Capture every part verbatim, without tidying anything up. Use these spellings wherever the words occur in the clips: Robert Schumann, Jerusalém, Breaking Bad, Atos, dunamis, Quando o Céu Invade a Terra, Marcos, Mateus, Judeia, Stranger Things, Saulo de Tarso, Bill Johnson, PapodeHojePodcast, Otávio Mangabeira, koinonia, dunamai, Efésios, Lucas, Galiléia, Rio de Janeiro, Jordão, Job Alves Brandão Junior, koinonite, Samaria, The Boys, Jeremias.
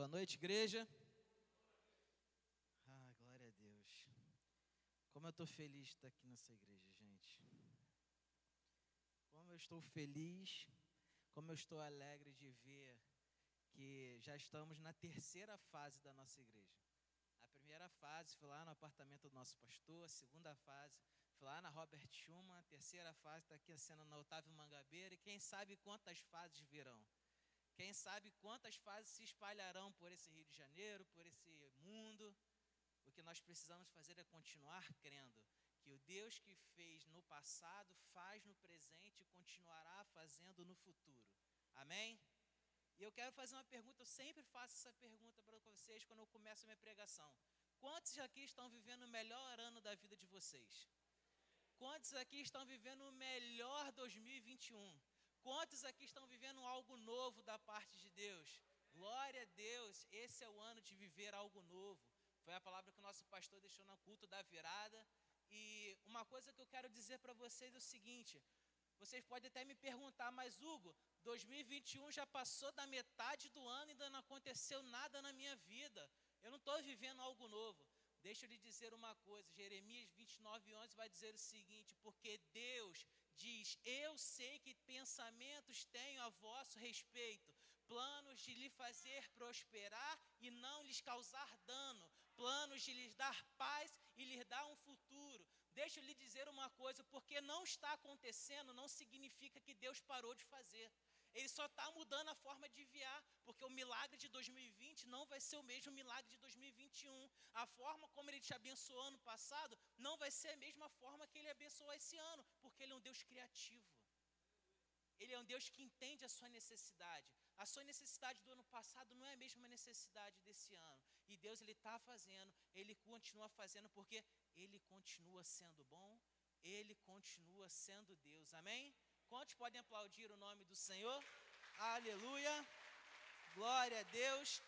Boa noite, igreja. Ah, glória a Deus. Como eu estou feliz de estar aqui nessa igreja, gente. Como eu estou feliz, como eu estou alegre de ver que já estamos na terceira fase da nossa igreja. A primeira fase foi lá no apartamento do nosso pastor, a segunda fase foi lá na Robert Schumann, a terceira fase está aqui sendo na Otávio Mangabeira, e quem sabe quantas fases virão. Quem sabe quantas fases se espalharão por esse Rio de Janeiro, por esse mundo. O que nós precisamos fazer é continuar crendo que o Deus que fez no passado, faz no presente e continuará fazendo no futuro. Amém? E eu quero fazer uma pergunta, eu sempre faço essa pergunta para vocês quando eu começo a minha pregação. Quantos aqui estão vivendo o melhor ano da vida de vocês? Quantos aqui estão vivendo o melhor dois mil e vinte e um? Quantos aqui estão vivendo algo novo da parte de Deus? Glória a Deus, esse é o ano de viver algo novo. Foi a palavra que o nosso pastor deixou no culto da virada. E uma coisa que eu quero dizer para vocês é o seguinte, vocês podem até me perguntar, mas Hugo, dois mil e vinte e um já passou da metade do ano e ainda não aconteceu nada na minha vida. Eu não estou vivendo algo novo. Deixa eu lhe dizer uma coisa, Jeremias vinte e nove, onze vai dizer o seguinte, porque Deus diz, eu sei que pensamentos tenho a vosso respeito, planos de lhe fazer prosperar e não lhes causar dano, planos de lhes dar paz e lhes dar um futuro. Deixa eu lhe dizer uma coisa, porque não está acontecendo, não significa que Deus parou de fazer. Ele só está mudando a forma de enviar, porque o milagre de dois mil e vinte não vai ser o mesmo milagre de dois mil e vinte e um. A forma como ele te abençoou ano passado não vai ser a mesma forma que ele abençoou esse ano, porque ele é um Deus criativo. Ele é um Deus que entende a sua necessidade. A sua necessidade do ano passado não é a mesma necessidade desse ano. E Deus, ele está fazendo, ele continua fazendo, porque ele continua sendo bom, ele continua sendo Deus. Amém? Quantos podem aplaudir o nome do Senhor? Aleluia! Glória a Deus!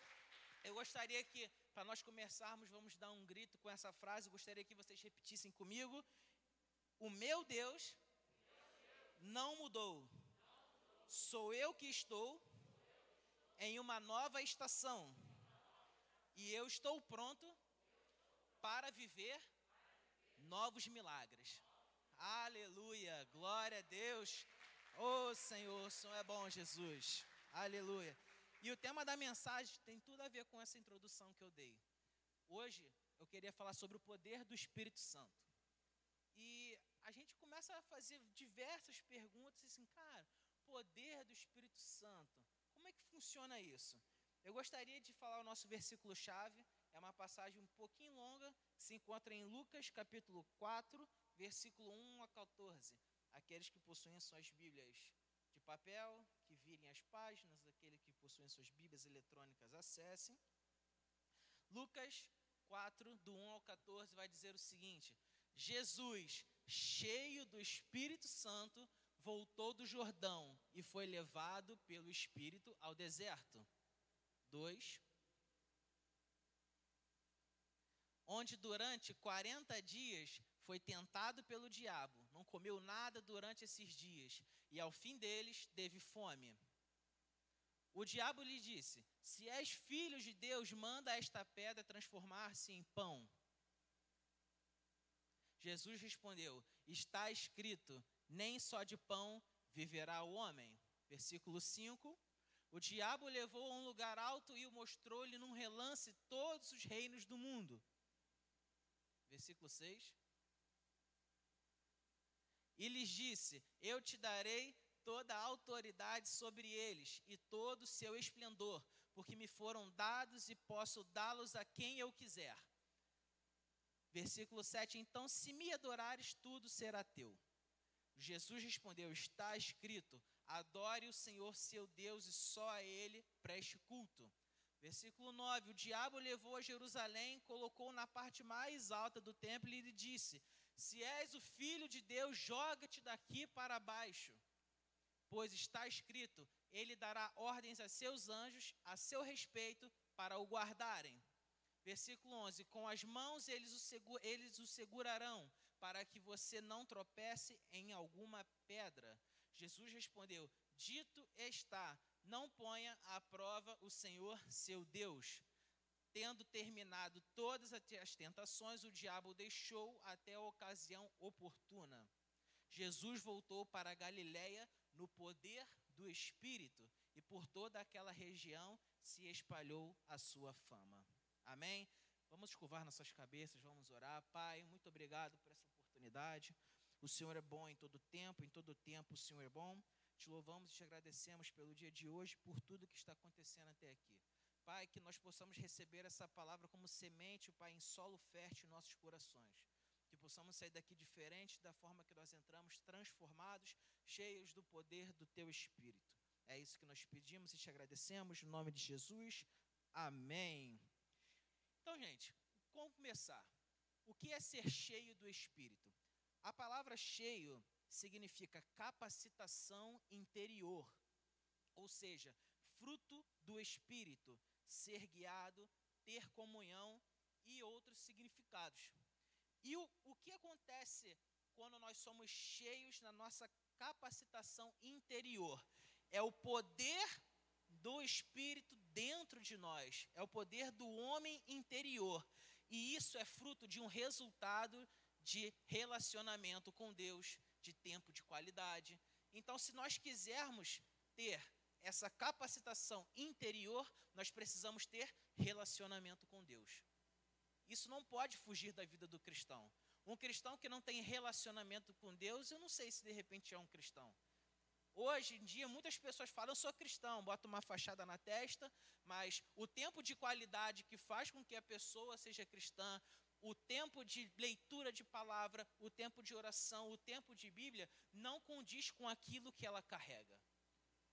Eu gostaria que, para nós começarmos, vamos dar um grito com essa frase. Eu gostaria que vocês repetissem comigo. O meu Deus não mudou. Sou eu que estou em uma nova estação. E eu estou pronto para viver novos milagres. Aleluia, glória a Deus. Oh Senhor, o Senhor é bom, Jesus. Aleluia. E o tema da mensagem tem tudo a ver com essa introdução que eu dei. Hoje eu queria falar sobre o poder do Espírito Santo. E a gente começa a fazer diversas perguntas assim, cara, poder do Espírito Santo, como é que funciona isso? Eu gostaria de falar o nosso versículo-chave, é uma passagem um pouquinho longa, se encontra em Lucas capítulo quatro, versículo um a quatorze, aqueles que possuem suas bíblias de papel, que virem as páginas, aqueles que possuem suas bíblias eletrônicas, acessem. Lucas quatro, do um ao quatorze, vai dizer o seguinte, Jesus, cheio do Espírito Santo, voltou do Jordão e foi levado pelo Espírito ao deserto. dois. Onde durante quarenta dias... foi tentado pelo diabo, não comeu nada durante esses dias, e ao fim deles teve fome. O diabo lhe disse, se és filho de Deus, manda esta pedra transformar-se em pão. Jesus respondeu, está escrito, nem só de pão viverá o homem. Versículo cinco, o diabo o levou a um lugar alto e o mostrou-lhe num relance todos os reinos do mundo. Versículo seis, e lhes disse, eu te darei toda a autoridade sobre eles e todo o seu esplendor, porque me foram dados e posso dá-los a quem eu quiser. Versículo sete, então, se me adorares, tudo será teu. Jesus respondeu, está escrito, adore o Senhor seu Deus e só a ele preste culto. Versículo nove, o diabo o levou a Jerusalém, colocou na parte mais alta do templo e lhe disse, se és o Filho de Deus, joga-te daqui para baixo, pois está escrito, ele dará ordens a seus anjos, a seu respeito, para o guardarem. Versículo onze, com as mãos eles o, segura, eles o segurarão, para que você não tropece em alguma pedra. Jesus respondeu, dito está, Não ponha à prova o Senhor, seu Deus. Tendo terminado todas as tentações, o diabo o deixou até a ocasião oportuna. Jesus voltou para a Galiléia no poder do Espírito e por toda aquela região se espalhou a sua fama. Amém? Vamos curvar nossas cabeças, vamos orar. Pai, muito obrigado por essa oportunidade. O Senhor é bom em todo tempo, em todo tempo o Senhor é bom. Te louvamos e te agradecemos pelo dia de hoje, por tudo que está acontecendo até aqui. Pai, que nós possamos receber essa palavra como semente, Pai, em solo fértil em nossos corações. Que possamos sair daqui diferente da forma que nós entramos, transformados, cheios do poder do Teu Espírito. É isso que nós pedimos e te agradecemos, no nome de Jesus. Amém. Então, gente, como começar? O que é ser cheio do Espírito? A palavra cheio significa capacitação interior, ou seja, fruto do Espírito, ser guiado, ter comunhão e outros significados. E o, o que acontece quando nós somos cheios na nossa capacitação interior? É o poder do Espírito dentro de nós, é o poder do homem interior. E isso é fruto de um resultado de relacionamento com Deus, de tempo de qualidade. Então, se nós quisermos ter essa capacitação interior, nós precisamos ter relacionamento com Deus. Isso não pode fugir da vida do cristão. Um cristão que não tem relacionamento com Deus, eu não sei se de repente é um cristão. Hoje em dia, muitas pessoas falam, eu sou cristão, bota uma fachada na testa, mas o tempo de qualidade que faz com que a pessoa seja cristã, o tempo de leitura de palavra, o tempo de oração, o tempo de Bíblia, não condiz com aquilo que ela carrega.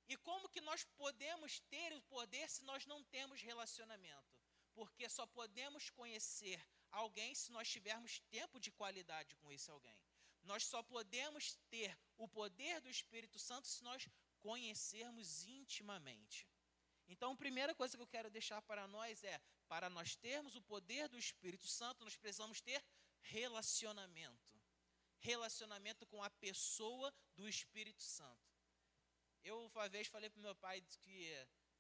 E como que nós podemos ter o poder se nós não temos relacionamento? Porque só podemos conhecer alguém se nós tivermos tempo de qualidade com esse alguém. Nós só podemos ter o poder do Espírito Santo se nós conhecermos intimamente. Então, a primeira coisa que eu quero deixar para nós é, para nós termos o poder do Espírito Santo, nós precisamos ter relacionamento. Relacionamento com a pessoa do Espírito Santo. Eu uma vez falei para o meu pai que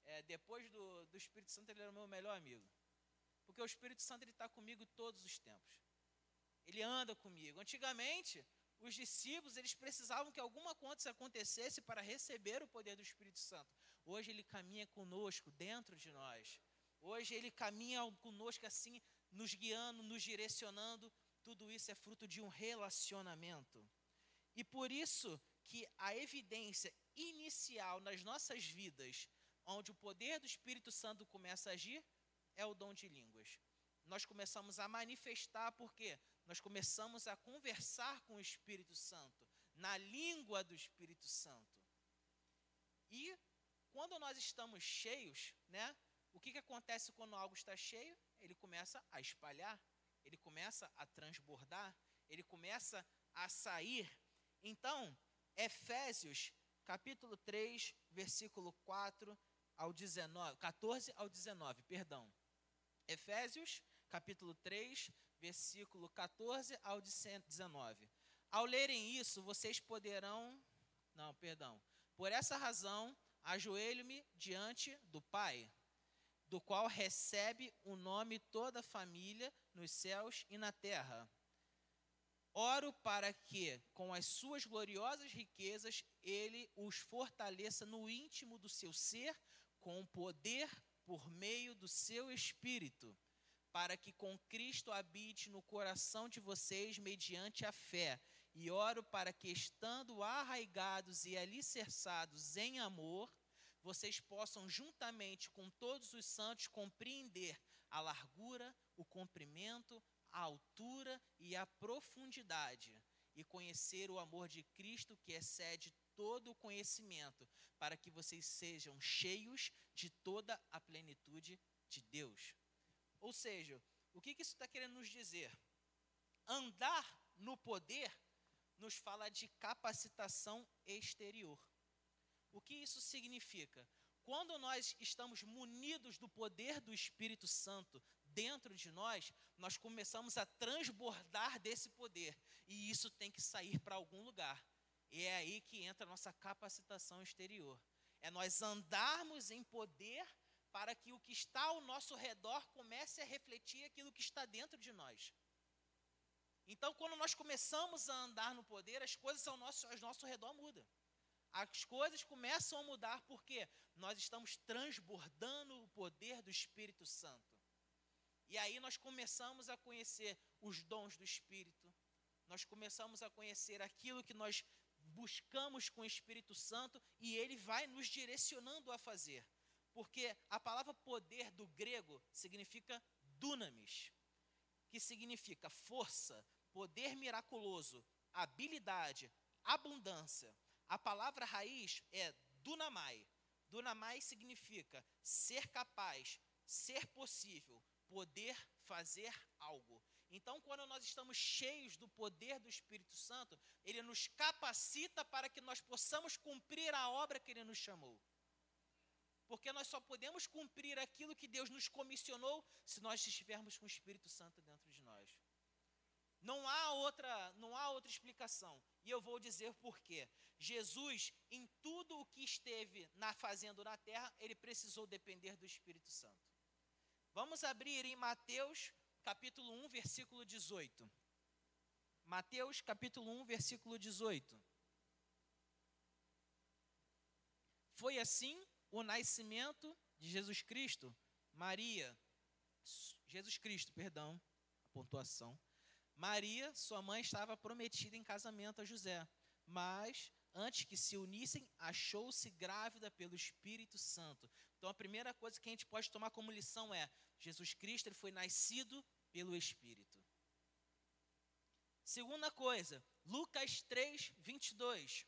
é, depois do, do Espírito Santo ele era o meu melhor amigo. Porque o Espírito Santo ele está comigo todos os tempos. Ele anda comigo. Antigamente, os discípulos eles precisavam que alguma coisa acontecesse para receber o poder do Espírito Santo. Hoje ele caminha conosco, dentro de nós. Hoje ele caminha conosco assim, nos guiando, nos direcionando. Tudo isso é fruto de um relacionamento. E por isso que a evidência inicial nas nossas vidas, onde o poder do Espírito Santo começa a agir, é o dom de línguas. Nós começamos a manifestar, porque nós começamos a conversar com o Espírito Santo, na língua do Espírito Santo. E quando nós estamos cheios, né, o que, que acontece quando algo está cheio? Ele começa a espalhar, ele começa a transbordar, ele começa a sair. Então, Efésios capítulo três, versículo quatro ao dezenove, catorze ao dezenove, perdão. Efésios, capítulo três, versículo catorze ao dezenove. Ao lerem isso, vocês poderão... Não, perdão. Por essa razão, ajoelho-me diante do Pai, do qual recebe o nome toda a família nos céus e na terra. Oro para que, com as suas gloriosas riquezas, ele os fortaleça no íntimo do seu ser, com o poder por meio do seu Espírito, para que com Cristo habite no coração de vocês mediante a fé. E oro para que, estando arraigados e alicerçados em amor, vocês possam, juntamente com todos os santos, compreender a largura, o comprimento, a altura e a profundidade, e conhecer o amor de Cristo que excede todo o conhecimento, para que vocês sejam cheios de toda a plenitude de Deus. Ou seja, o que, que isso está querendo nos dizer? Andar no poder nos fala de capacitação exterior. O que isso significa? Quando nós estamos munidos do poder do Espírito Santo dentro de nós, nós começamos a transbordar desse poder. E isso tem que sair para algum lugar. E é aí que entra a nossa capacitação exterior. É nós andarmos em poder para que o que está ao nosso redor comece a refletir aquilo que está dentro de nós. Então, quando nós começamos a andar no poder, as coisas ao nosso, ao nosso redor mudam. As coisas começam a mudar porque nós estamos transbordando o poder do Espírito Santo. E aí nós começamos a conhecer os dons do Espírito. Nós começamos a conhecer aquilo que nós buscamos com o Espírito Santo e ele vai nos direcionando a fazer. Porque a palavra poder do grego significa dunamis, que significa força, poder miraculoso, habilidade, abundância. A palavra raiz é dunamai. Dunamai significa ser capaz, ser possível, poder fazer algo. Então, quando nós estamos cheios do poder do Espírito Santo, ele nos capacita para que nós possamos cumprir a obra que ele nos chamou. Porque nós só podemos cumprir aquilo que Deus nos comissionou se nós estivermos com o Espírito Santo dentro de nós. Não há outra, não há outra explicação. E eu vou dizer por quê. Jesus, em tudo o que esteve na, fazendo na terra, ele precisou depender do Espírito Santo. Vamos abrir em Mateus, capítulo um, versículo dezoito. Mateus, capítulo um, versículo dezoito. Foi assim o nascimento de Jesus Cristo. Maria, Jesus Cristo, perdão, a pontuação. Maria, sua mãe, estava prometida em casamento a José, mas antes que se unissem, achou-se grávida pelo Espírito Santo. Então, a primeira coisa que a gente pode tomar como lição é, Jesus Cristo ele foi nascido pelo Espírito. Segunda coisa, Lucas três, vinte e dois.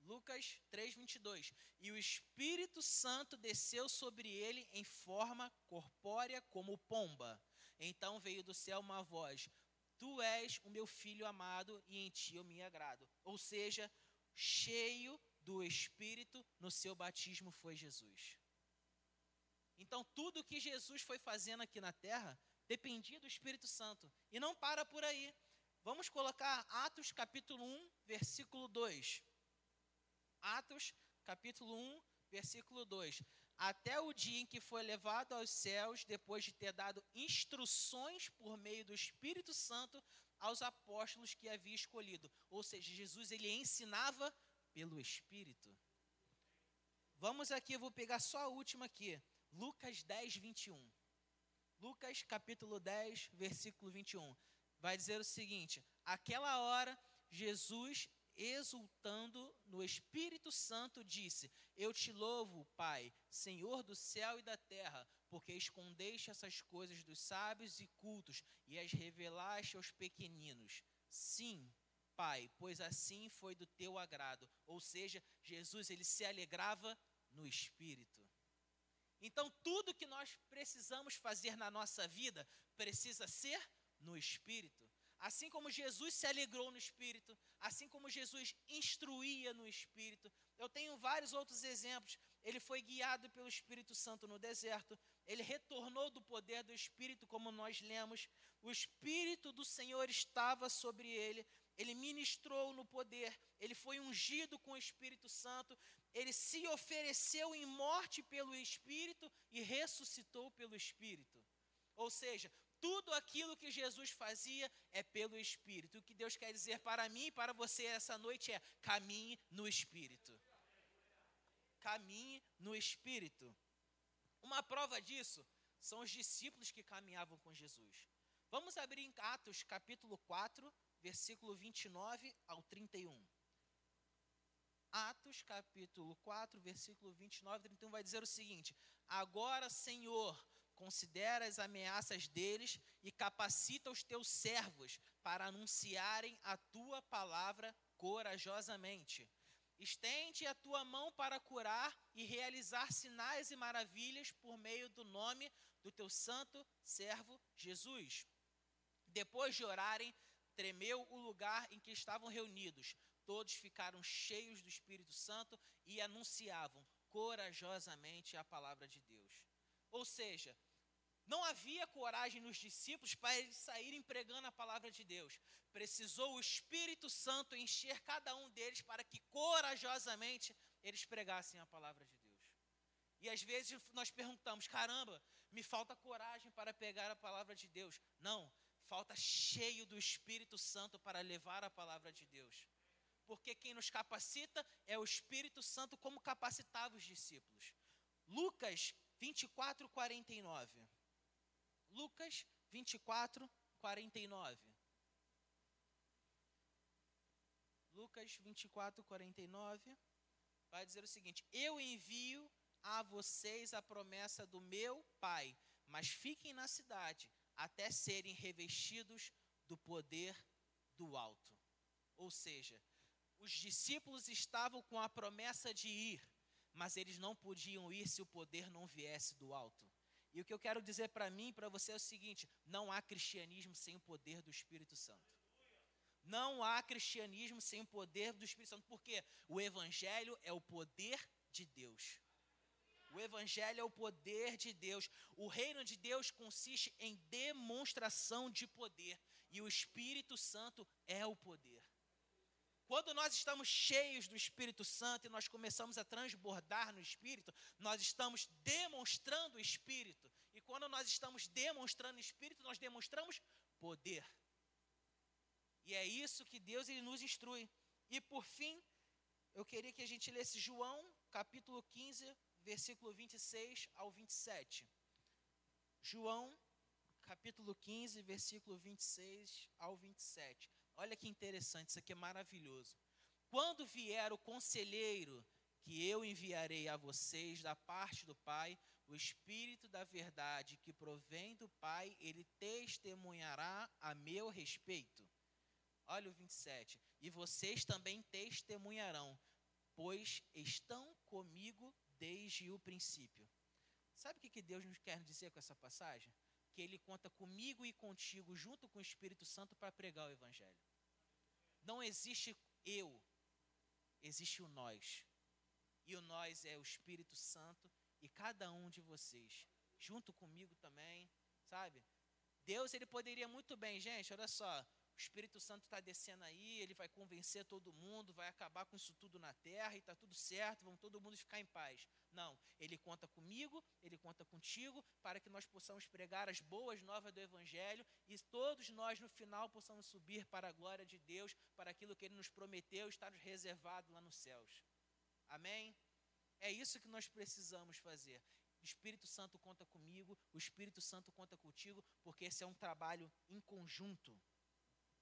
Lucas três, vinte e dois. E o Espírito Santo desceu sobre ele em forma corpórea como pomba. Então veio do céu uma voz, tu és o meu filho amado e em ti eu me agrado. Ou seja, cheio do Espírito, no seu batismo foi Jesus. Então tudo que Jesus foi fazendo aqui na terra, dependia do Espírito Santo. E não para por aí. Vamos colocar Atos capítulo um, versículo dois. Atos capítulo um, versículo dois. Até o dia em que foi levado aos céus, depois de ter dado instruções por meio do Espírito Santo aos apóstolos que havia escolhido. Ou seja, Jesus ele ensinava pelo Espírito. Vamos aqui, eu vou pegar só a última aqui. Lucas dez, vinte e um. Lucas capítulo dez, versículo vinte e um. Vai dizer o seguinte, aquela hora Jesus, exultando no Espírito Santo, disse, eu te louvo, Pai, Senhor do céu e da terra, porque escondeste essas coisas dos sábios e cultos e as revelaste aos pequeninos. Sim, Pai, pois assim foi do teu agrado. Ou seja, Jesus ele se alegrava no Espírito. Então, tudo que nós precisamos fazer na nossa vida precisa ser no Espírito. Assim como Jesus se alegrou no Espírito, assim como Jesus instruía no Espírito. Eu tenho vários outros exemplos. Ele foi guiado pelo Espírito Santo no deserto. Ele retornou do poder do Espírito, como nós lemos. O Espírito do Senhor estava sobre ele. Ele ministrou no poder. Ele foi ungido com o Espírito Santo. Ele se ofereceu em morte pelo Espírito e ressuscitou pelo Espírito. Ou seja, tudo aquilo que Jesus fazia é pelo Espírito. O que Deus quer dizer para mim e para você essa noite é caminhe no Espírito. Caminhe no Espírito. Uma prova disso são os discípulos que caminhavam com Jesus. Vamos abrir em Atos capítulo quatro, versículo vinte e nove ao trinta e um. Atos capítulo quatro, versículo vinte e nove ao trinta e um vai dizer o seguinte. Agora, Senhor, considera as ameaças deles e capacita os teus servos para anunciarem a tua palavra corajosamente. Estende a tua mão para curar e realizar sinais e maravilhas por meio do nome do teu santo servo Jesus. Depois de orarem, tremeu o lugar em que estavam reunidos. Todos ficaram cheios do Espírito Santo e anunciavam corajosamente a palavra de Deus. Ou seja, não havia coragem nos discípulos para eles saírem pregando a palavra de Deus. Precisou o Espírito Santo encher cada um deles para que corajosamente eles pregassem a palavra de Deus. E às vezes nós perguntamos, caramba, me falta coragem para pegar a palavra de Deus. Não, falta cheio do Espírito Santo para levar a palavra de Deus. Porque quem nos capacita é o Espírito Santo, como capacitava os discípulos. Lucas vinte e quatro, quarenta e nove. Lucas vinte e quatro, quarenta e nove. Lucas vinte e quatro, quarenta e nove vai dizer o seguinte: eu envio a vocês a promessa do meu Pai, mas fiquem na cidade até serem revestidos do poder do alto. Ou seja, os discípulos estavam com a promessa de ir, mas eles não podiam ir se o poder não viesse do alto. E o que eu quero dizer para mim e para você é o seguinte: não há cristianismo sem o poder do Espírito Santo. Não há cristianismo sem o poder do Espírito Santo, porque o Evangelho é o poder de Deus. O Evangelho é o poder de Deus. O reino de Deus consiste em demonstração de poder, e o Espírito Santo é o poder. Quando nós estamos cheios do Espírito Santo e nós começamos a transbordar no Espírito, nós estamos demonstrando o Espírito. E quando nós estamos demonstrando o Espírito, nós demonstramos poder. E é isso que Deus ele nos instrui. E por fim, eu queria que a gente lesse João, capítulo quinze, versículo vinte e seis ao vinte e sete. João, capítulo quinze, versículo vinte e seis ao vinte e sete. Olha que interessante, isso aqui é maravilhoso. Quando vier o conselheiro que eu enviarei a vocês da parte do Pai, o Espírito da verdade que provém do Pai, ele testemunhará a meu respeito. Olha o vinte e sete. E vocês também testemunharão, pois estão comigo desde o princípio. Sabe o que Deus nos quer dizer com essa passagem? Que Ele conta comigo e contigo, junto com o Espírito Santo, para pregar o Evangelho. Não existe eu, existe o nós. E o nós é o Espírito Santo e cada um de vocês, junto comigo também, sabe? Deus, Ele poderia muito bem, gente, olha só, o Espírito Santo está descendo aí, Ele vai convencer todo mundo, vai acabar com isso tudo na terra e está tudo certo, vamos todo mundo ficar em paz. Não, Ele conta comigo, Ele conta contigo, para que nós possamos pregar as boas novas do Evangelho e todos nós no final possamos subir para a glória de Deus, para aquilo que Ele nos prometeu, estar reservado lá nos céus. Amém? É isso que nós precisamos fazer. O Espírito Santo conta comigo, o Espírito Santo conta contigo, porque esse é um trabalho em conjunto.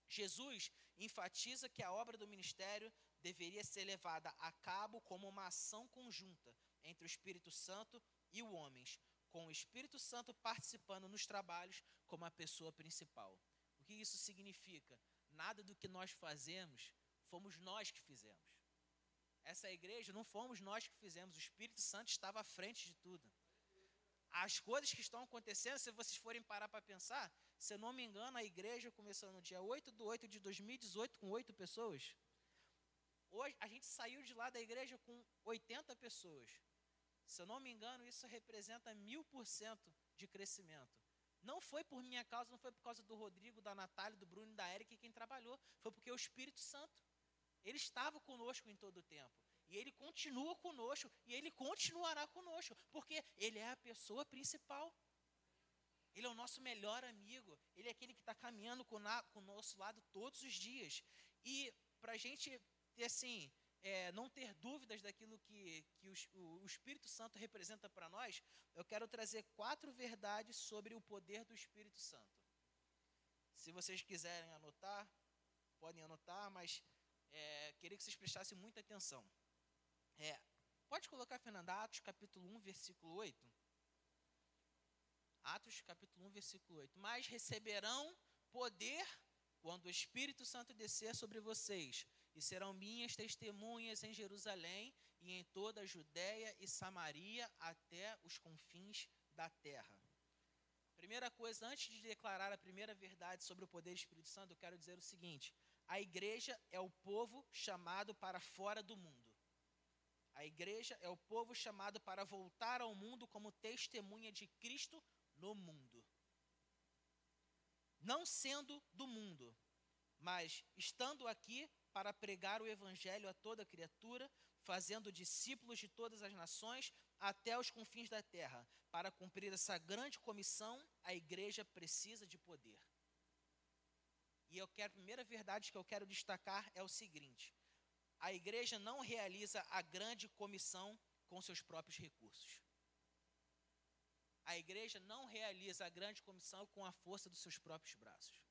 Jesus enfatiza que a obra do ministério deveria ser levada a cabo como uma ação conjunta entre o Espírito Santo e os homens, com o Espírito Santo participando nos trabalhos como a pessoa principal. O que isso significa? Nada do que nós fazemos, fomos nós que fizemos. Essa igreja não fomos nós que fizemos, o Espírito Santo estava à frente de tudo. As coisas que estão acontecendo, se vocês forem parar para pensar, se eu não me engano, a igreja começou no dia oito de oito de dois mil e dezoito com oito pessoas. Hoje, a gente saiu de lá da igreja com oitenta pessoas. Se eu não me engano, isso representa mil por cento de crescimento. Não foi por minha causa, não foi por causa do Rodrigo, da Natália, do Bruno e da Eric quem trabalhou. Foi porque o Espírito Santo, ele estava conosco em todo o tempo. E Ele continua conosco, e Ele continuará conosco, porque Ele é a pessoa principal. Ele é o nosso melhor amigo, Ele é aquele que está caminhando com, na, com o nosso lado todos os dias. E para a gente, assim, é, não ter dúvidas daquilo que, que os, o, o Espírito Santo representa para nós, eu quero trazer quatro verdades sobre o poder do Espírito Santo. Se vocês quiserem anotar, podem anotar, mas é, queria que vocês prestassem muita atenção. É, pode colocar, Fernanda, Atos capítulo um, versículo oito. Atos capítulo um, versículo oito. Mas receberão poder quando o Espírito Santo descer sobre vocês, e serão minhas testemunhas em Jerusalém e em toda a Judeia e Samaria até os confins da terra. Primeira coisa, antes de declarar a primeira verdade sobre o poder do Espírito Santo, eu quero dizer o seguinte: a igreja é o povo chamado para fora do mundo. A igreja é o povo chamado para voltar ao mundo como testemunha de Cristo no mundo. Não sendo do mundo, mas estando aqui para pregar o evangelho a toda criatura, fazendo discípulos de todas as nações até os confins da terra. Para cumprir essa grande comissão, a igreja precisa de poder. E eu quero, a primeira verdade que eu quero destacar é o seguinte: a igreja não realiza a grande comissão com seus próprios recursos. A igreja não realiza a grande comissão com a força dos seus próprios braços.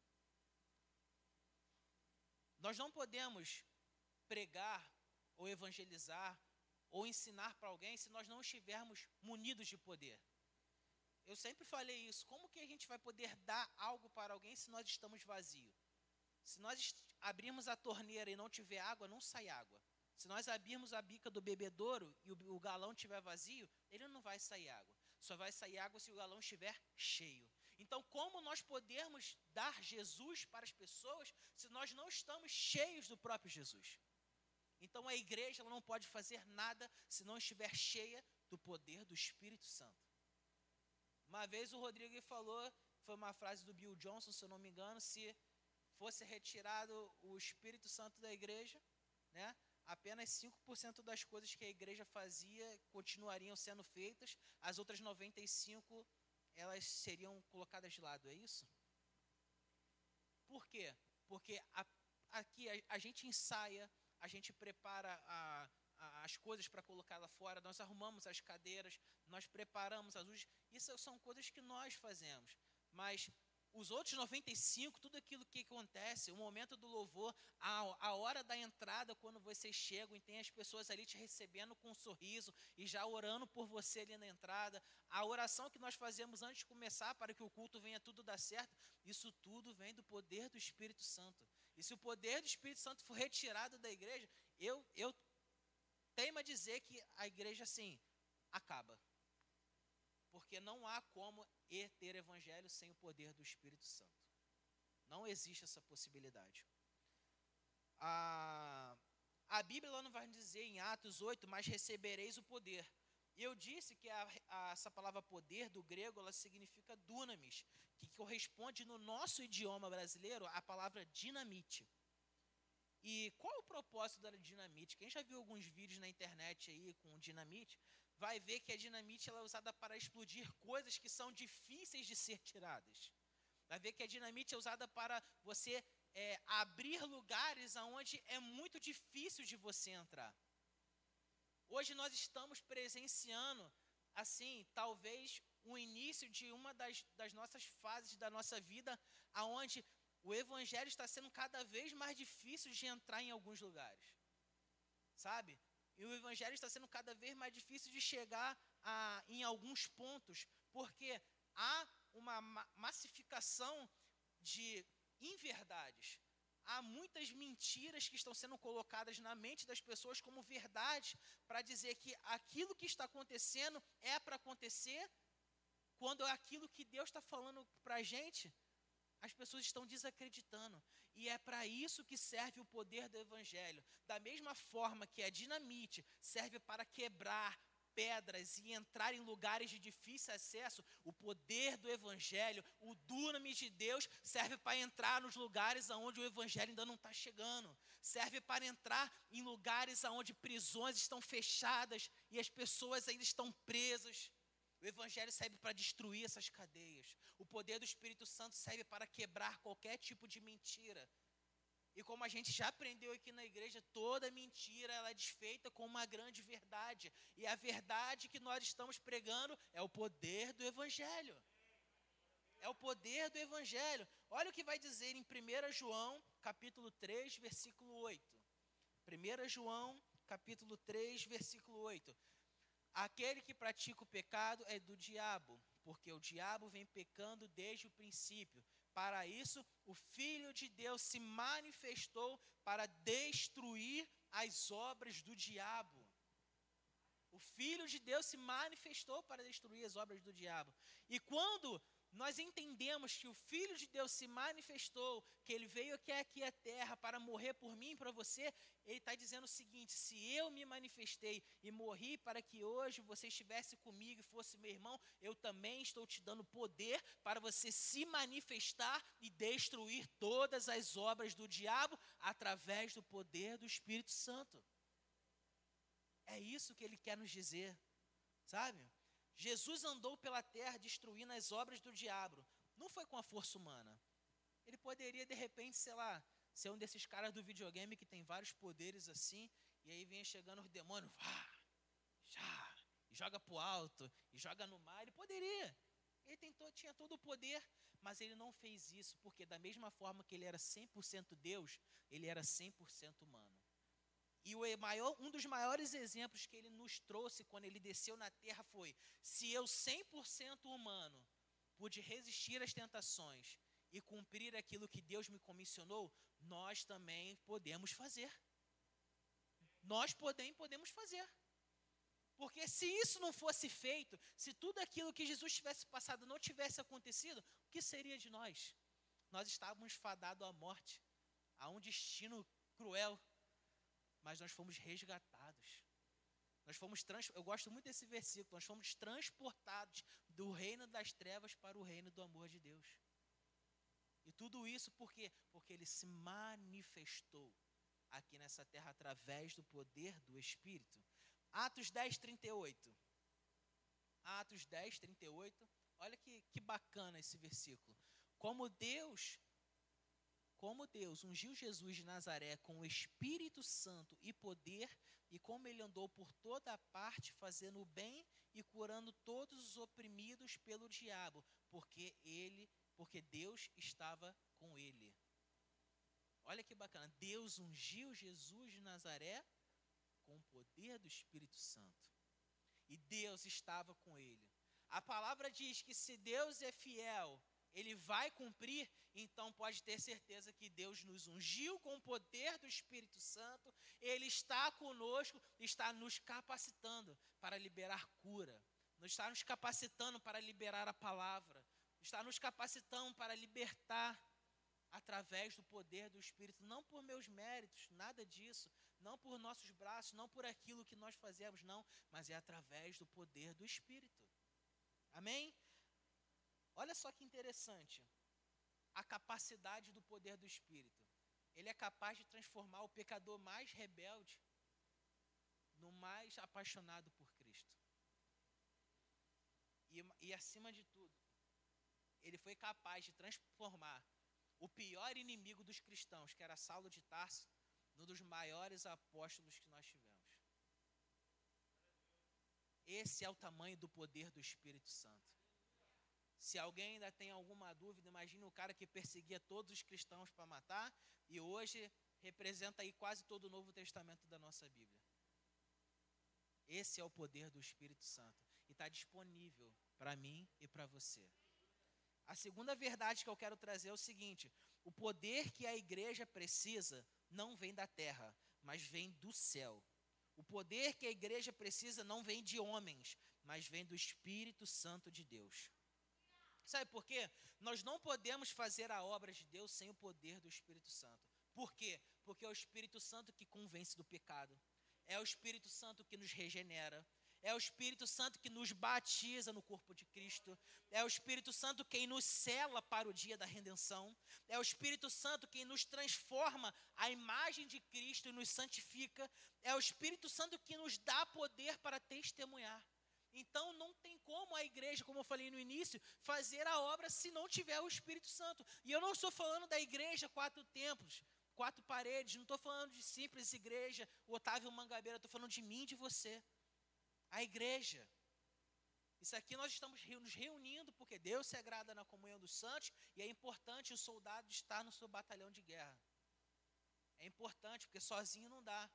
Nós não podemos pregar ou evangelizar ou ensinar para alguém se nós não estivermos munidos de poder. Eu sempre falei isso. Como que a gente vai poder dar algo para alguém se nós estamos vazios? Se nós abrirmos a torneira e não tiver água, não sai água. Se nós abrirmos a bica do bebedouro e o, o galão estiver vazio, ele não vai sair água. Só vai sair água se o galão estiver cheio. Então, como nós podemos dar Jesus para as pessoas se nós não estamos cheios do próprio Jesus? Então, a igreja ela não pode fazer nada se não estiver cheia do poder do Espírito Santo. Uma vez o Rodrigo falou, foi uma frase do Bill Johnson, se eu não me engano, se fosse retirado o Espírito Santo da igreja, né, apenas cinco por cento das coisas que a igreja fazia continuariam sendo feitas, as outras noventa e cinco por cento elas seriam colocadas de lado, é isso? Por quê? Porque a, aqui a, a gente ensaia, a gente prepara a, a, as coisas para colocar lá fora, nós arrumamos as cadeiras, nós preparamos as luzes, isso são coisas que nós fazemos, mas os outros noventa e cinco, tudo aquilo que acontece, o momento do louvor, a, a hora da entrada, quando vocês chegam e tem as pessoas ali te recebendo com um sorriso e já orando por você ali na entrada, a oração que nós fazemos antes de começar para que o culto venha tudo dar certo, isso tudo vem do poder do Espírito Santo. E se o poder do Espírito Santo for retirado da igreja, eu, eu teimo a dizer que a igreja, assim, acaba. Porque não há como ter evangelho sem o poder do Espírito Santo. Não existe essa possibilidade. A, a Bíblia ela não vai dizer em Atos oito, mas recebereis o poder. Eu disse que a, a, essa palavra poder do grego, ela significa dunamis, que corresponde no nosso idioma brasileiro à palavra dinamite. E qual o propósito da dinamite? Quem já viu alguns vídeos na internet aí com dinamite, vai ver que a dinamite ela é usada para explodir coisas que são difíceis de ser tiradas. Vai ver que a dinamite é usada para você é, abrir lugares onde é muito difícil de você entrar. Hoje nós estamos presenciando, assim, talvez o início de uma das, das nossas fases da nossa vida, onde o evangelho está sendo cada vez mais difícil de entrar em alguns lugares. Sabe? E o evangelho está sendo cada vez mais difícil de chegar a, em alguns pontos, porque há uma massificação de inverdades. Há muitas mentiras que estão sendo colocadas na mente das pessoas como verdade, para dizer que aquilo que está acontecendo é para acontecer, quando aquilo que Deus está falando para a gente, as pessoas estão desacreditando. E é para isso que serve o poder do evangelho. Da mesma forma que a dinamite serve para quebrar pedras e entrar em lugares de difícil acesso, o poder do evangelho, o dunamis de Deus, serve para entrar nos lugares onde o evangelho ainda não está chegando. Serve para entrar em lugares onde prisões estão fechadas e as pessoas ainda estão presas. O evangelho serve para destruir essas cadeias. O poder do Espírito Santo serve para quebrar qualquer tipo de mentira. E como a gente já aprendeu aqui na igreja, toda mentira ela é desfeita com uma grande verdade. E a verdade que nós estamos pregando é o poder do evangelho. É o poder do evangelho. Olha o que vai dizer em primeiro João, capítulo três, versículo oito. primeiro João, capítulo três, versículo oito. Aquele que pratica o pecado é do diabo, porque o diabo vem pecando desde o princípio. Para isso, o Filho de Deus se manifestou para destruir as obras do diabo. O Filho de Deus se manifestou para destruir as obras do diabo. E quando nós entendemos que o Filho de Deus se manifestou, que ele veio aqui, aqui à terra para morrer por mim e para você, ele está dizendo o seguinte: se eu me manifestei e morri para que hoje você estivesse comigo e fosse meu irmão, eu também estou te dando poder para você se manifestar e destruir todas as obras do diabo através do poder do Espírito Santo. É isso que ele quer nos dizer, sabe? Jesus andou pela terra destruindo as obras do diabo. Não foi com a força humana. Ele poderia, de repente, sei lá, ser um desses caras do videogame que tem vários poderes assim, e aí vem chegando os demônios, ah, já, e joga pro alto, e joga no mar. Ele poderia. Ele tentou, tinha todo o poder, mas ele não fez isso, porque da mesma forma que ele era cem por cento Deus, ele era cem por cento humano. E o maior, um dos maiores exemplos que ele nos trouxe quando ele desceu na terra foi: se eu, cem por cento humano, pude resistir às tentações e cumprir aquilo que Deus me comissionou, nós também podemos fazer. Nós podem, podemos fazer. Porque se isso não fosse feito, se tudo aquilo que Jesus tivesse passado não tivesse acontecido, o que seria de nós? Nós estávamos fadados à morte, a um destino cruel. Mas nós fomos resgatados. Nós fomos trans, eu gosto muito desse versículo. Nós fomos transportados do reino das trevas para o reino do amor de Deus. E tudo isso por quê? Porque ele se manifestou aqui nessa terra através do poder do Espírito. Atos dez, trinta e oito. Atos dez, trinta e oito. Olha que, que bacana esse versículo. Como Deus... Como Deus ungiu Jesus de Nazaré com o Espírito Santo e poder, e como ele andou por toda a parte fazendo o bem e curando todos os oprimidos pelo diabo, porque ele, porque Deus estava com ele. Olha que bacana, Deus ungiu Jesus de Nazaré com o poder do Espírito Santo, e Deus estava com ele. A palavra diz que se Deus é fiel, ele vai cumprir, então pode ter certeza que Deus nos ungiu com o poder do Espírito Santo, ele está conosco, está nos capacitando para liberar cura, está nos capacitando para liberar a palavra, está nos capacitando para libertar através do poder do Espírito, não por meus méritos, nada disso, não por nossos braços, não por aquilo que nós fazemos, não, mas é através do poder do Espírito. Amém? Olha só que interessante, a capacidade do poder do Espírito. Ele é capaz de transformar o pecador mais rebelde no mais apaixonado por Cristo. E, e acima de tudo, ele foi capaz de transformar o pior inimigo dos cristãos, que era Saulo de Tarso, num dos maiores apóstolos que nós tivemos. Esse é o tamanho do poder do Espírito Santo. Se alguém ainda tem alguma dúvida, imagine o cara que perseguia todos os cristãos para matar e hoje representa aí quase todo o Novo Testamento da nossa Bíblia. Esse é o poder do Espírito Santo e está disponível para mim e para você. A segunda verdade que eu quero trazer é o seguinte: o poder que a igreja precisa não vem da terra, mas vem do céu. O poder que a igreja precisa não vem de homens, mas vem do Espírito Santo de Deus. Sabe por quê? Nós não podemos fazer a obra de Deus sem o poder do Espírito Santo. Por quê? Porque é o Espírito Santo que convence do pecado. É o Espírito Santo que nos regenera. É o Espírito Santo que nos batiza no corpo de Cristo. É o Espírito Santo quem nos sela para o dia da redenção. É o Espírito Santo quem nos transforma à imagem de Cristo e nos santifica. É o Espírito Santo que nos dá poder para testemunhar. Então, não tem como a igreja, como eu falei no início, fazer a obra se não tiver o Espírito Santo. E eu não estou falando da igreja quatro templos, quatro paredes, não estou falando de simples igreja, Otávio Mangabeira, estou falando de mim e de você. A igreja. Isso aqui nós estamos nos reunindo porque Deus se agrada na comunhão dos santos e é importante o soldado estar no seu batalhão de guerra. É importante porque sozinho não dá.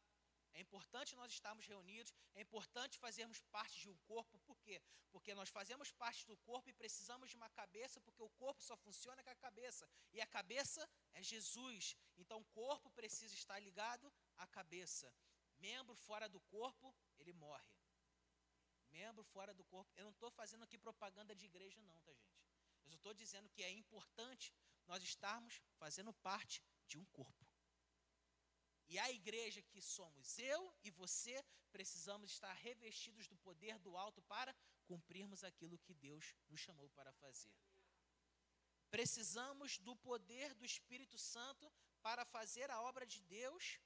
É importante nós estarmos reunidos, é importante fazermos parte de um corpo. Por quê? Porque nós fazemos parte do corpo e precisamos de uma cabeça, porque o corpo só funciona com a cabeça. E a cabeça é Jesus. Então o corpo precisa estar ligado à cabeça. Membro fora do corpo, ele morre. Membro fora do corpo. Eu não estou fazendo aqui propaganda de igreja não, tá gente? Eu Eu estou dizendo que é importante nós estarmos fazendo parte de um corpo. E a igreja que somos eu e você, precisamos estar revestidos do poder do alto para cumprirmos aquilo que Deus nos chamou para fazer. Precisamos do poder do Espírito Santo para fazer a obra de Deus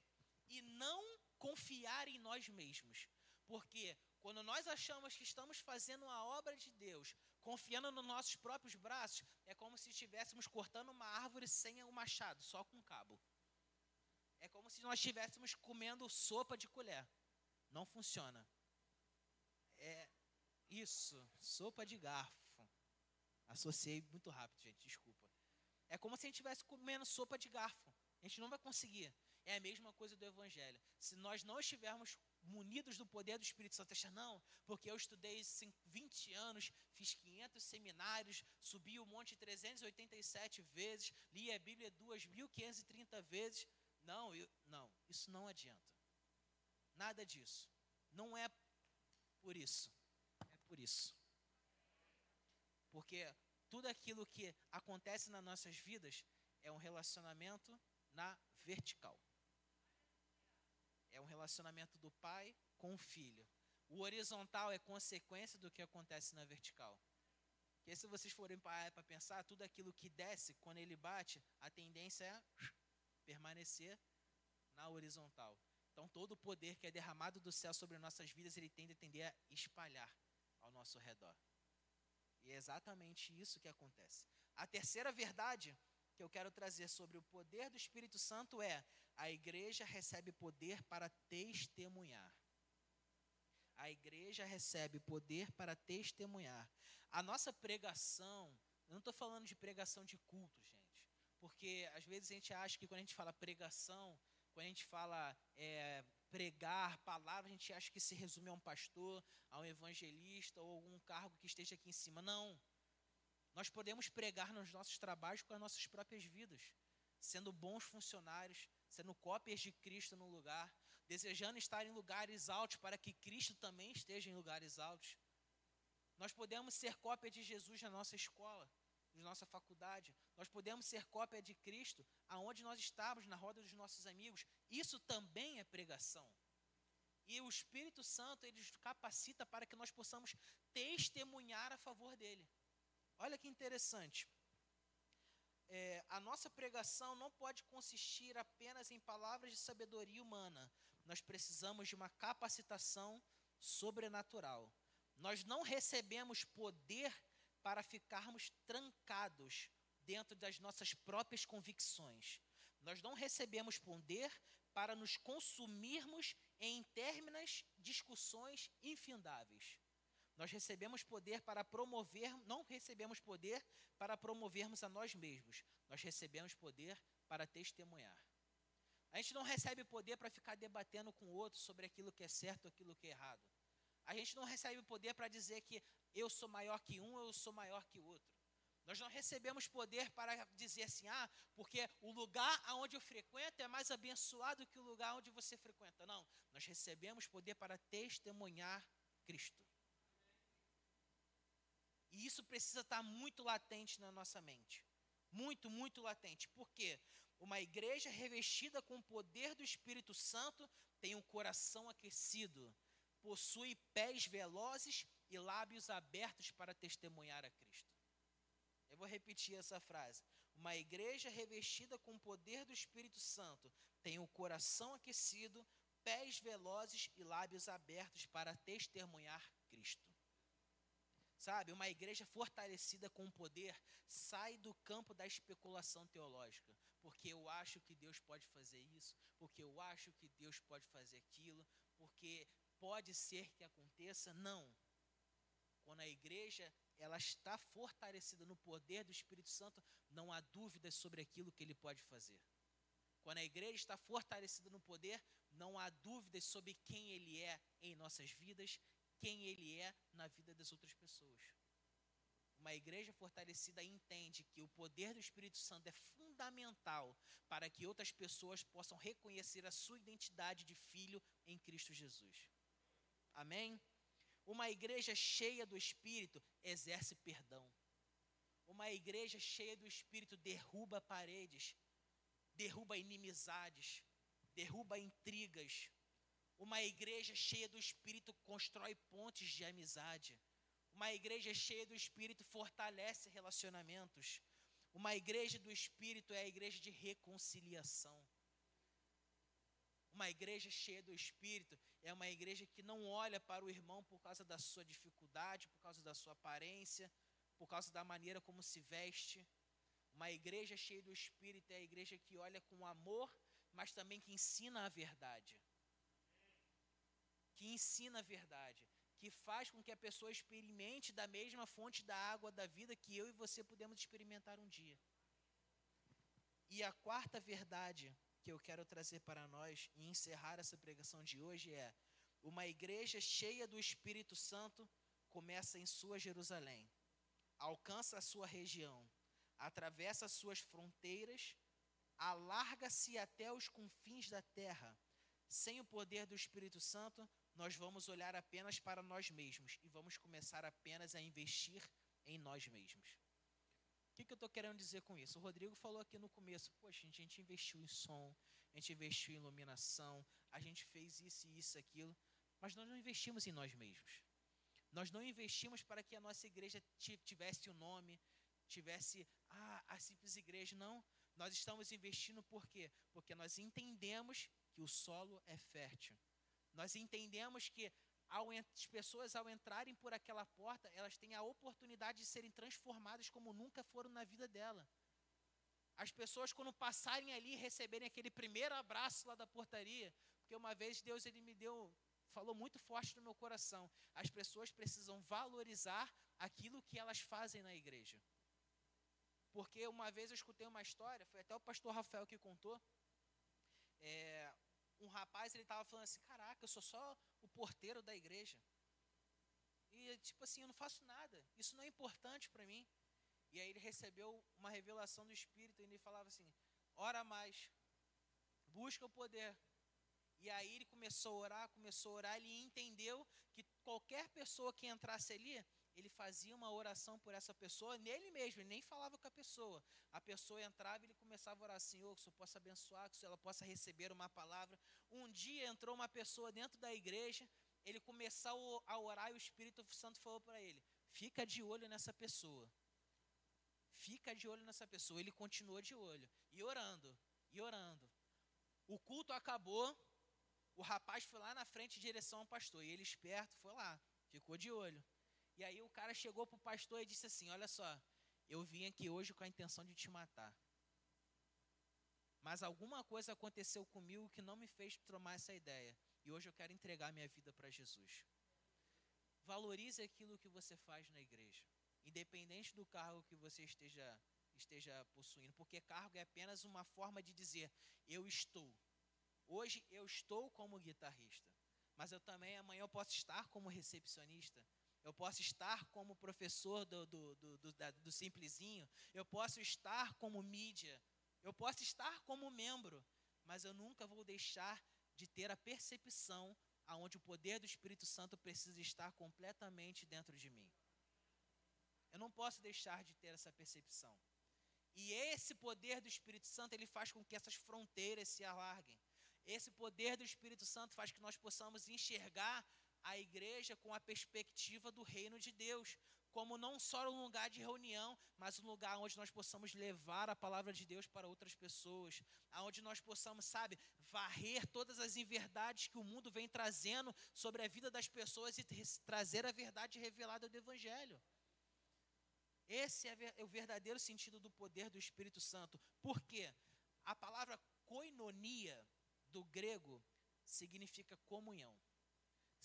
e não confiar em nós mesmos. Porque quando nós achamos que estamos fazendo a obra de Deus, confiando nos nossos próprios braços, é como se estivéssemos cortando uma árvore sem o machado, só com o cabo. É como se nós estivéssemos comendo sopa de colher. Não funciona. É isso, sopa de garfo. Associei muito rápido, gente, desculpa. É como se a gente estivesse comendo sopa de garfo. A gente não vai conseguir. É a mesma coisa do Evangelho. Se nós não estivermos munidos do poder do Espírito Santo, achar, não, porque eu estudei vinte anos, fiz quinhentos seminários, subi o monte trezentas e oitenta e sete vezes, li a Bíblia duas mil quinhentas e trinta vezes. Não, eu, não, isso não adianta. Nada disso. Não é por isso. É por isso. Porque tudo aquilo que acontece nas nossas vidas é um relacionamento na vertical. É um relacionamento do pai com o filho. O horizontal é consequência do que acontece na vertical. Porque se vocês forem para pensar, tudo aquilo que desce, quando ele bate, a tendência é permanecer na horizontal. Então, todo o poder que é derramado do céu sobre nossas vidas, ele tende a tender a espalhar ao nosso redor. E é exatamente isso que acontece. A terceira verdade que eu quero trazer sobre o poder do Espírito Santo é: a igreja recebe poder para testemunhar. A igreja recebe poder para testemunhar. A nossa pregação, eu não estou falando de pregação de culto, gente, porque às vezes a gente acha que quando a gente fala pregação, quando a gente fala é, pregar, palavra, a gente acha que se resume a um pastor, a um evangelista ou algum cargo que esteja aqui em cima. Não. Nós podemos pregar nos nossos trabalhos com as nossas próprias vidas, sendo bons funcionários, sendo cópias de Cristo no lugar, desejando estar em lugares altos para que Cristo também esteja em lugares altos. Nós podemos ser cópia de Jesus na nossa escola, na nossa faculdade. Nós podemos ser cópia de Cristo aonde nós estamos, na roda dos nossos amigos. Isso também é pregação. E o Espírito Santo, ele nos capacita para que nós possamos testemunhar a favor dele. Olha que interessante. É, a nossa pregação não pode consistir apenas em palavras de sabedoria humana. Nós precisamos de uma capacitação sobrenatural. Nós não recebemos poder para ficarmos trancados dentro das nossas próprias convicções. Nós não recebemos poder para nos consumirmos em intermináveis discussões infindáveis. Nós recebemos poder para promover, não recebemos poder para promovermos a nós mesmos. Nós recebemos poder para testemunhar. A gente não recebe poder para ficar debatendo com o outro sobre aquilo que é certo, aquilo que é errado. A gente não recebe poder para dizer que eu sou maior que um, eu sou maior que o outro. Nós não recebemos poder para dizer assim, ah, porque o lugar onde eu frequento é mais abençoado que o lugar onde você frequenta. Não, nós recebemos poder para testemunhar Cristo. E isso precisa estar muito latente na nossa mente. Muito, muito latente. Por quê? Uma igreja revestida com o poder do Espírito Santo tem um coração aquecido, possui pés velozes e lábios abertos para testemunhar a Cristo. Eu vou repetir essa frase. Uma igreja revestida com o poder do Espírito Santo tem um coração aquecido, pés velozes e lábios abertos para testemunhar Cristo. Sabe, uma igreja fortalecida com o poder sai do campo da especulação teológica. Porque eu acho que Deus pode fazer isso, porque eu acho que Deus pode fazer aquilo, porque pode ser que aconteça. Não. Quando a igreja ela está fortalecida no poder do Espírito Santo, não há dúvidas sobre aquilo que ele pode fazer. Quando a igreja está fortalecida no poder, não há dúvidas sobre quem ele é em nossas vidas, quem ele é na vida das outras pessoas. Uma igreja fortalecida entende que o poder do Espírito Santo é fundamental para que outras pessoas possam reconhecer a sua identidade de filho em Cristo Jesus. Amém? Uma igreja cheia do Espírito exerce perdão. Uma igreja cheia do Espírito derruba paredes, derruba inimizades, derruba intrigas. Uma igreja cheia do Espírito constrói pontes de amizade. Uma igreja cheia do Espírito fortalece relacionamentos. Uma igreja do Espírito é a igreja de reconciliação. Uma igreja cheia do Espírito é uma igreja que não olha para o irmão por causa da sua dificuldade, por causa da sua aparência, por causa da maneira como se veste. Uma igreja cheia do Espírito é a igreja que olha com amor, mas também que ensina a verdade. Que ensina a verdade. Que faz com que a pessoa experimente da mesma fonte da água da vida que eu e você pudemos experimentar um dia. E a quarta verdade que eu quero trazer para nós e encerrar essa pregação de hoje é: uma igreja cheia do Espírito Santo começa em sua Jerusalém, alcança a sua região, atravessa as suas fronteiras, alarga-se até os confins da terra. Sem o poder do Espírito Santo, nós vamos olhar apenas para nós mesmos e vamos começar apenas a investir em nós mesmos. O que, que eu estou querendo dizer com isso? O Rodrigo falou aqui no começo, poxa, a gente investiu em som, a gente investiu em iluminação, a gente fez isso e isso, aquilo, mas nós não investimos em nós mesmos. Nós não investimos para que a nossa igreja tivesse o nome, tivesse ah, a simples igreja, não. Nós estamos investindo por quê? Porque nós entendemos que o solo é fértil. Nós entendemos que ao, as pessoas, ao entrarem por aquela porta, elas têm a oportunidade de serem transformadas como nunca foram na vida dela. As pessoas, quando passarem ali e receberem aquele primeiro abraço lá da portaria, porque uma vez Deus ele me deu, falou muito forte no meu coração, as pessoas precisam valorizar aquilo que elas fazem na igreja. Porque uma vez eu escutei uma história, foi até o pastor Rafael que contou, é... um rapaz, ele estava falando assim, caraca, eu sou só o porteiro da igreja. E tipo assim, eu não faço nada, isso não é importante para mim. E aí ele recebeu uma revelação do Espírito e ele falava assim, ora mais, busca o poder. E aí ele começou a orar, começou a orar, ele entendeu que qualquer pessoa que entrasse ali, ele fazia uma oração por essa pessoa, nele mesmo, ele nem falava com a pessoa. A pessoa entrava e ele começava a orar, Senhor, que o Senhor possa abençoar, que ela possa receber uma palavra. Um dia entrou uma pessoa dentro da igreja, ele começou a orar e o Espírito Santo falou para ele, fica de olho nessa pessoa. Fica de olho nessa pessoa. Ele continuou de olho, e orando, e orando. O culto acabou, o rapaz foi lá na frente em direção ao pastor, e ele esperto foi lá, ficou de olho. E aí o cara chegou para o pastor e disse assim, olha só, eu vim aqui hoje com a intenção de te matar. Mas alguma coisa aconteceu comigo que não me fez tomar essa ideia. E hoje eu quero entregar minha vida para Jesus. Valorize aquilo que você faz na igreja, independente do cargo que você esteja, esteja possuindo. Porque cargo é apenas uma forma de dizer, eu estou. Hoje eu estou como guitarrista, mas eu também amanhã eu posso estar como recepcionista. Eu posso estar como professor do, do, do, do, da, do simplesinho. Eu posso estar como mídia. Eu posso estar como membro. Mas eu nunca vou deixar de ter a percepção aonde o poder do Espírito Santo precisa estar completamente dentro de mim. Eu não posso deixar de ter essa percepção. E esse poder do Espírito Santo, ele faz com que essas fronteiras se alarguem. Esse poder do Espírito Santo faz que nós possamos enxergar a igreja com a perspectiva do reino de Deus, como não só um lugar de reunião, mas um lugar onde nós possamos levar a palavra de Deus para outras pessoas, onde nós possamos, sabe, varrer todas as inverdades que o mundo vem trazendo sobre a vida das pessoas e trazer a verdade revelada do Evangelho. Esse é o verdadeiro sentido do poder do Espírito Santo. Por quê? A palavra koinonia, do grego, significa comunhão.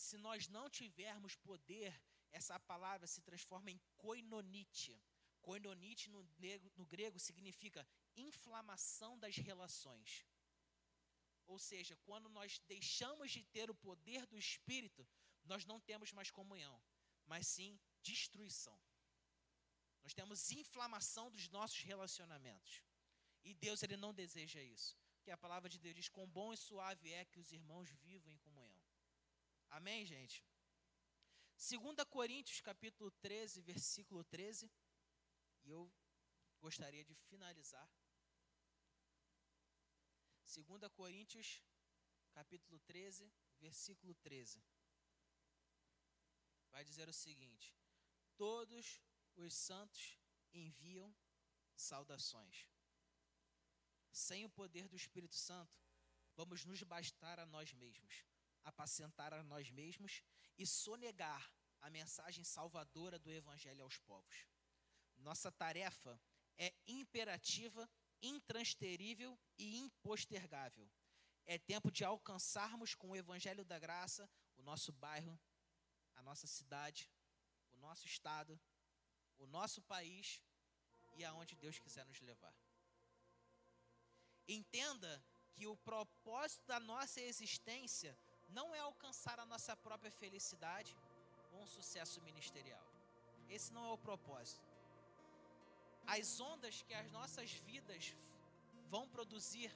Se nós não tivermos poder, essa palavra se transforma em koinonite. Koinonite no, no grego significa inflamação das relações. Ou seja, quando nós deixamos de ter o poder do Espírito, nós não temos mais comunhão, mas sim destruição. Nós temos inflamação dos nossos relacionamentos. E Deus ele não deseja isso. Porque a palavra de Deus diz, quão bom e suave é que os irmãos vivam em comunhão. Amém, gente? dois Coríntios, capítulo treze, versículo treze. E E eu gostaria de finalizar. Segunda Coríntios, capítulo treze, versículo treze. Vai dizer o seguinte: todos os santos enviam saudações. Sem o poder do Espírito Santo, vamos nos bastar a nós mesmos, apacentar a nós mesmos e sonegar a mensagem salvadora do Evangelho aos povos. Nossa tarefa é imperativa, intransferível e impostergável. É tempo de alcançarmos com o Evangelho da Graça o nosso bairro, a nossa cidade, o nosso estado, o nosso país e aonde Deus quiser nos levar. Entenda que o propósito da nossa existência não é alcançar a nossa própria felicidade ou um sucesso ministerial. Esse não é o propósito. As ondas que as nossas vidas vão produzir,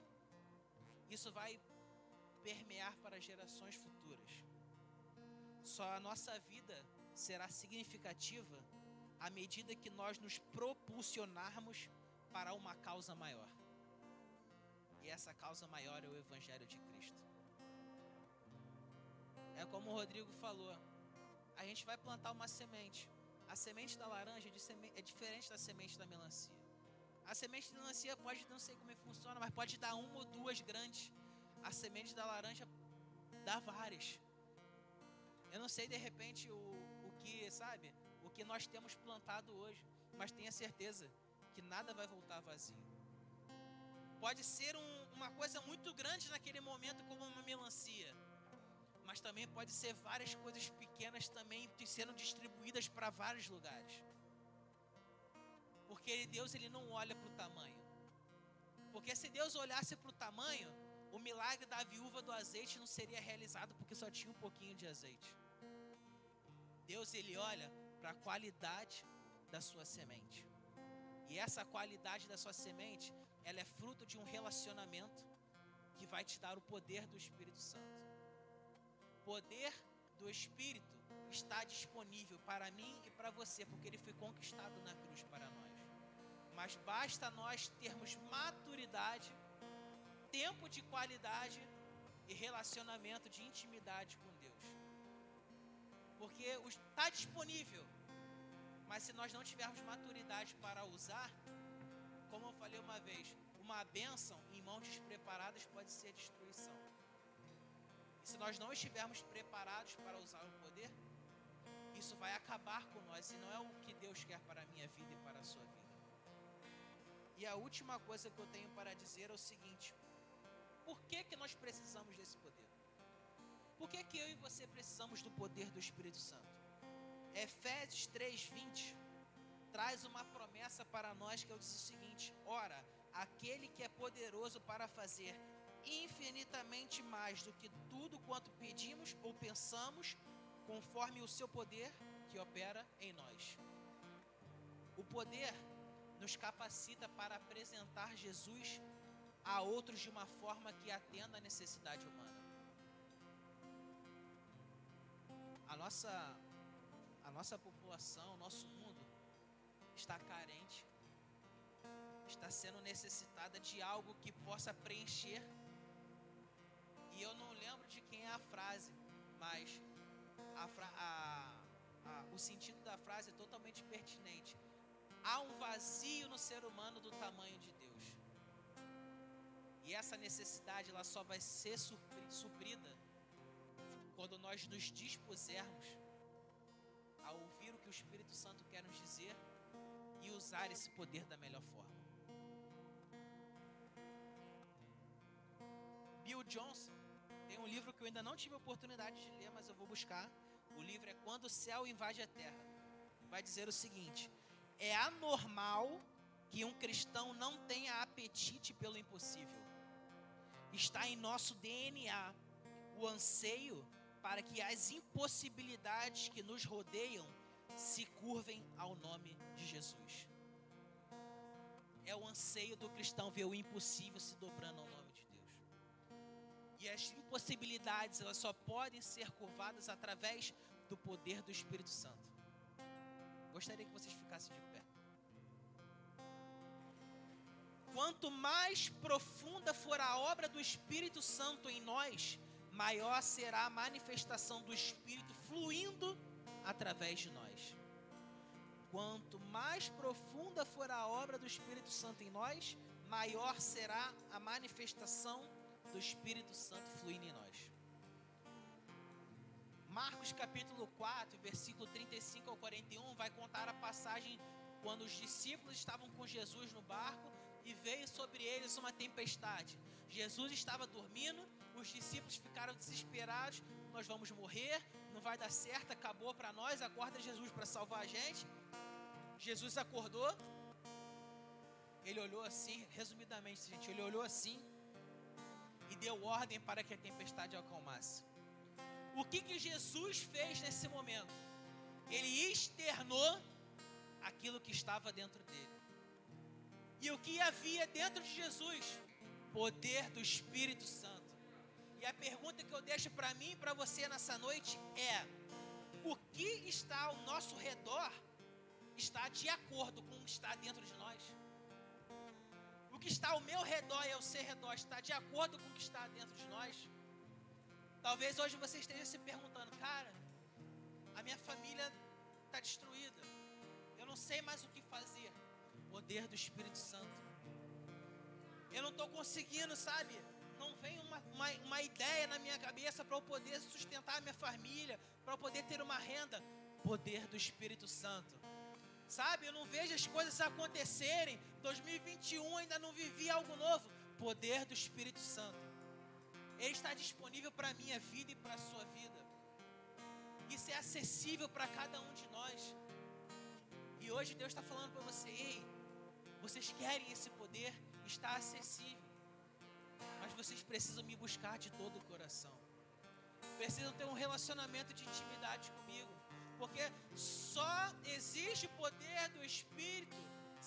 isso vai permear para gerações futuras. Só a nossa vida será significativa à medida que nós nos propulsionarmos para uma causa maior. E essa causa maior é o Evangelho de Cristo. É como o Rodrigo falou, a gente vai plantar uma semente. A semente da laranja é diferente da semente da melancia. A semente da melancia pode, não sei como funciona, mas pode dar uma ou duas grandes. A semente da laranja dá várias. Eu não sei, de repente, o, o que, sabe, o que nós temos plantado hoje, mas tenha certeza que nada vai voltar vazio. Pode ser um, uma coisa muito grande naquele momento, como uma melancia, mas também pode ser várias coisas pequenas também sendo distribuídas para vários lugares. Porque Deus, ele não olha para o tamanho. Porque se Deus olhasse para o tamanho, o milagre da viúva do azeite não seria realizado, porque só tinha um pouquinho de azeite. Deus, ele olha para a qualidade da sua semente. E essa qualidade da sua semente, ela é fruto de um relacionamento que vai te dar o poder do Espírito Santo. Poder do Espírito está disponível para mim e para você, porque ele foi conquistado na cruz para nós. Mas basta nós termos maturidade, tempo de qualidade e relacionamento de intimidade com Deus. Porque está disponível, mas se nós não tivermos maturidade para usar, como eu falei uma vez, uma bênção em mãos despreparadas pode ser destruição. E se nós não estivermos preparados para usar o poder, isso vai acabar com nós, e não é o que Deus quer para a minha vida e para a sua vida. E a última coisa que eu tenho para dizer é o seguinte: por que que nós precisamos desse poder? Por que que eu e você precisamos do poder do Espírito Santo? Efésios três, vinte traz uma promessa para nós que eu disse o seguinte: ora, aquele que é poderoso para fazer infinitamente mais do que tudo quanto pedimos ou pensamos, conforme o seu poder que opera em nós. O poder nos capacita para apresentar Jesus a outros de uma forma que atenda à necessidade humana. A nossa, a nossa população, o nosso mundo está carente, está sendo necessitada de algo que possa preencher. E eu não lembro de quem é a frase, mas a fra a, a, o sentido da frase é totalmente pertinente. Há um vazio no ser humano do tamanho de Deus. E essa necessidade, ela só vai ser suprida quando nós nos dispusermos a ouvir o que o Espírito Santo quer nos dizer e usar esse poder da melhor forma. Bill Johnson tem um livro que eu ainda não tive a oportunidade de ler, mas eu vou buscar. O livro é Quando o Céu Invade a Terra. Vai dizer o seguinte: é anormal que um cristão não tenha apetite pelo impossível. Está em nosso D N A o anseio para que as impossibilidades que nos rodeiam se curvem ao nome de Jesus. É o anseio do cristão ver o impossível se dobrando ao nome de Deus. E as impossibilidades, elas só podem ser curvadas através do poder do Espírito Santo. Gostaria que vocês ficassem de pé. Quanto mais profunda for a obra do Espírito Santo em nós, maior será a manifestação do Espírito fluindo através de nós. Quanto mais profunda for a obra do Espírito Santo em nós, maior será a manifestação do Espírito Santo fluindo em nós. Marcos capítulo quatro, versículo trinta e cinco ao quarenta e um, vai contar a passagem quando os discípulos estavam com Jesus no barco e veio sobre eles uma tempestade. Jesus estava dormindo, os discípulos ficaram desesperados, nós vamos morrer, não vai dar certo, acabou para nós, acorda Jesus para salvar a gente. Jesus acordou, ele olhou assim, resumidamente, gente, ele olhou assim e deu ordem para que a tempestade acalmasse. O que que Jesus fez nesse momento? Ele externou aquilo que estava dentro dele. E o que havia dentro de Jesus? Poder do Espírito Santo. E a pergunta que eu deixo para mim e para você nessa noite é: o que está ao nosso redor está de acordo com o que está dentro de nós? O que está ao meu redor e ao seu redor está de acordo com o que está dentro de nós? Talvez hoje você esteja se perguntando: cara, a minha família está destruída, eu não sei mais o que fazer. Poder do Espírito Santo. Eu não estou conseguindo, sabe? Não vem uma, uma, uma ideia na minha cabeça para eu poder sustentar a minha família, para eu poder ter uma renda. Poder do Espírito Santo. Sabe? Eu não vejo as coisas acontecerem. dois mil e vinte e um ainda não vivi algo novo. Poder do Espírito Santo. Ele está disponível para a minha vida e para a sua vida. Isso é acessível para cada um de nós. E hoje Deus está falando para você: ei, vocês querem esse poder, está acessível. Mas vocês precisam me buscar de todo o coração. Precisam ter um relacionamento de intimidade comigo. Porque só existe poder do Espírito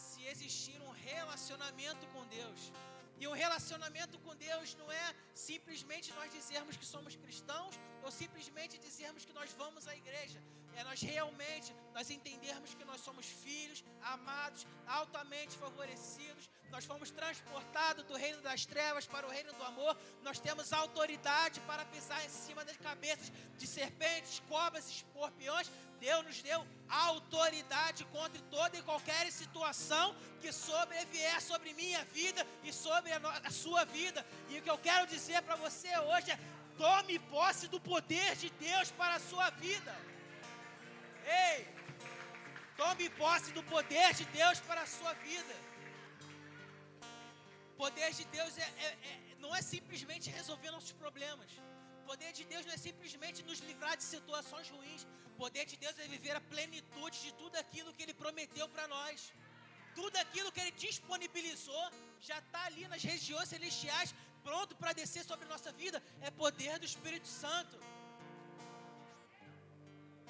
se existir um relacionamento com Deus. E um relacionamento com Deus não é simplesmente nós dizermos que somos cristãos ou simplesmente dizermos que nós vamos à igreja. É nós realmente, nós entendermos que nós somos filhos, amados, altamente favorecidos. Nós fomos transportados do reino das trevas para o reino do amor. Nós temos autoridade para pisar em cima das cabeças de serpentes, cobras, escorpiões. Deus nos deu autoridade contra toda e qualquer situação que sobrevier sobre minha vida e sobre a, no, a sua vida. E o que eu quero dizer para você hoje é: tome posse do poder de Deus para a sua vida. Ei, tome posse do poder de Deus para a sua vida. O poder de Deus é, é, é, não é simplesmente resolver nossos problemas. O poder de Deus não é simplesmente nos livrar de situações ruins. O poder de Deus é viver a plenitude de tudo aquilo que Ele prometeu para nós. Tudo aquilo que Ele disponibilizou já está ali nas regiões celestiais, pronto para descer sobre a nossa vida. É poder do Espírito Santo.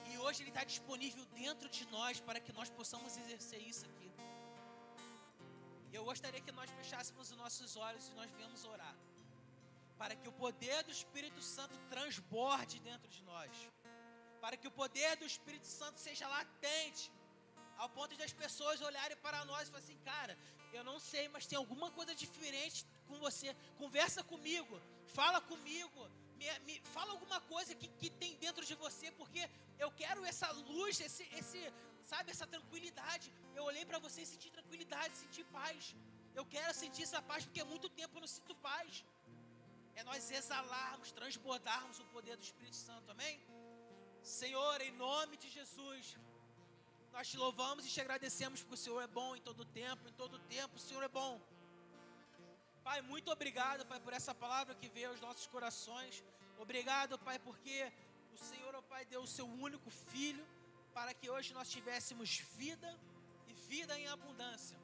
E hoje Ele está disponível dentro de nós para que nós possamos exercer isso aqui. Eu gostaria que nós fechássemos os nossos olhos e nós viemos orar, para que o poder do Espírito Santo transborde dentro de nós, para que o poder do Espírito Santo seja latente, ao ponto de as pessoas olharem para nós e falarem assim: cara, eu não sei, mas tem alguma coisa diferente com você, conversa comigo, fala comigo, me, me, fala alguma coisa que, que tem dentro de você, porque eu quero essa luz, esse, esse, sabe, essa tranquilidade. Eu olhei para você e senti tranquilidade, senti paz. Eu quero sentir essa paz, porque há muito tempo eu não sinto paz. É nós exalarmos, transbordarmos o poder do Espírito Santo, amém? Senhor, em nome de Jesus, nós te louvamos e te agradecemos, porque o Senhor é bom em todo tempo, em todo tempo o Senhor é bom. Pai, muito obrigado, Pai, por essa palavra que veio aos nossos corações. Obrigado, Pai, porque o Senhor, ó Pai, deu o seu único filho, para que hoje nós tivéssemos vida e vida em abundância.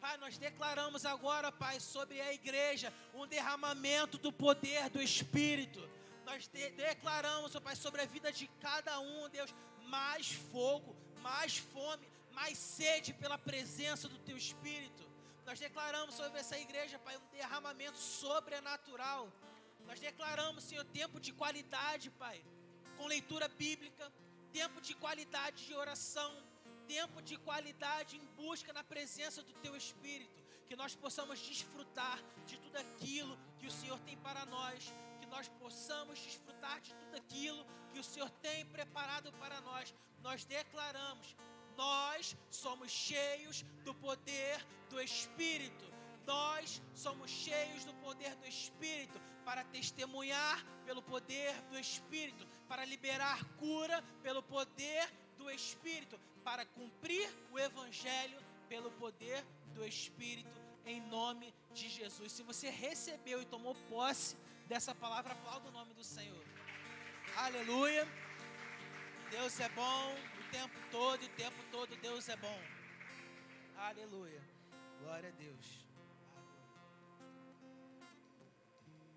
Pai, nós declaramos agora, Pai, sobre a igreja, um derramamento do poder do Espírito. Nós de- declaramos, ó Pai, sobre a vida de cada um, Deus, mais fogo, mais fome, mais sede pela presença do Teu Espírito. Nós declaramos sobre essa igreja, Pai, um derramamento sobrenatural. Nós declaramos, Senhor, tempo de qualidade, Pai, com leitura bíblica, tempo de qualidade de oração, tempo de qualidade em busca na presença do Teu Espírito. que nós possamos desfrutar de tudo aquilo que o Senhor tem para nós, que nós possamos desfrutar de tudo aquilo que o Senhor tem preparado para nós. Nós declaramos, nós somos cheios do poder do Espírito. Nós somos cheios do poder do Espírito para testemunhar pelo poder do Espírito, para liberar cura pelo poder do Espírito, para cumprir o Evangelho pelo poder do Espírito, em nome de Jesus. Se você recebeu e tomou posse dessa palavra, aplauda o nome do Senhor. Aleluia! Deus é bom o tempo todo, o tempo todo Deus é bom. Aleluia! Glória a Deus.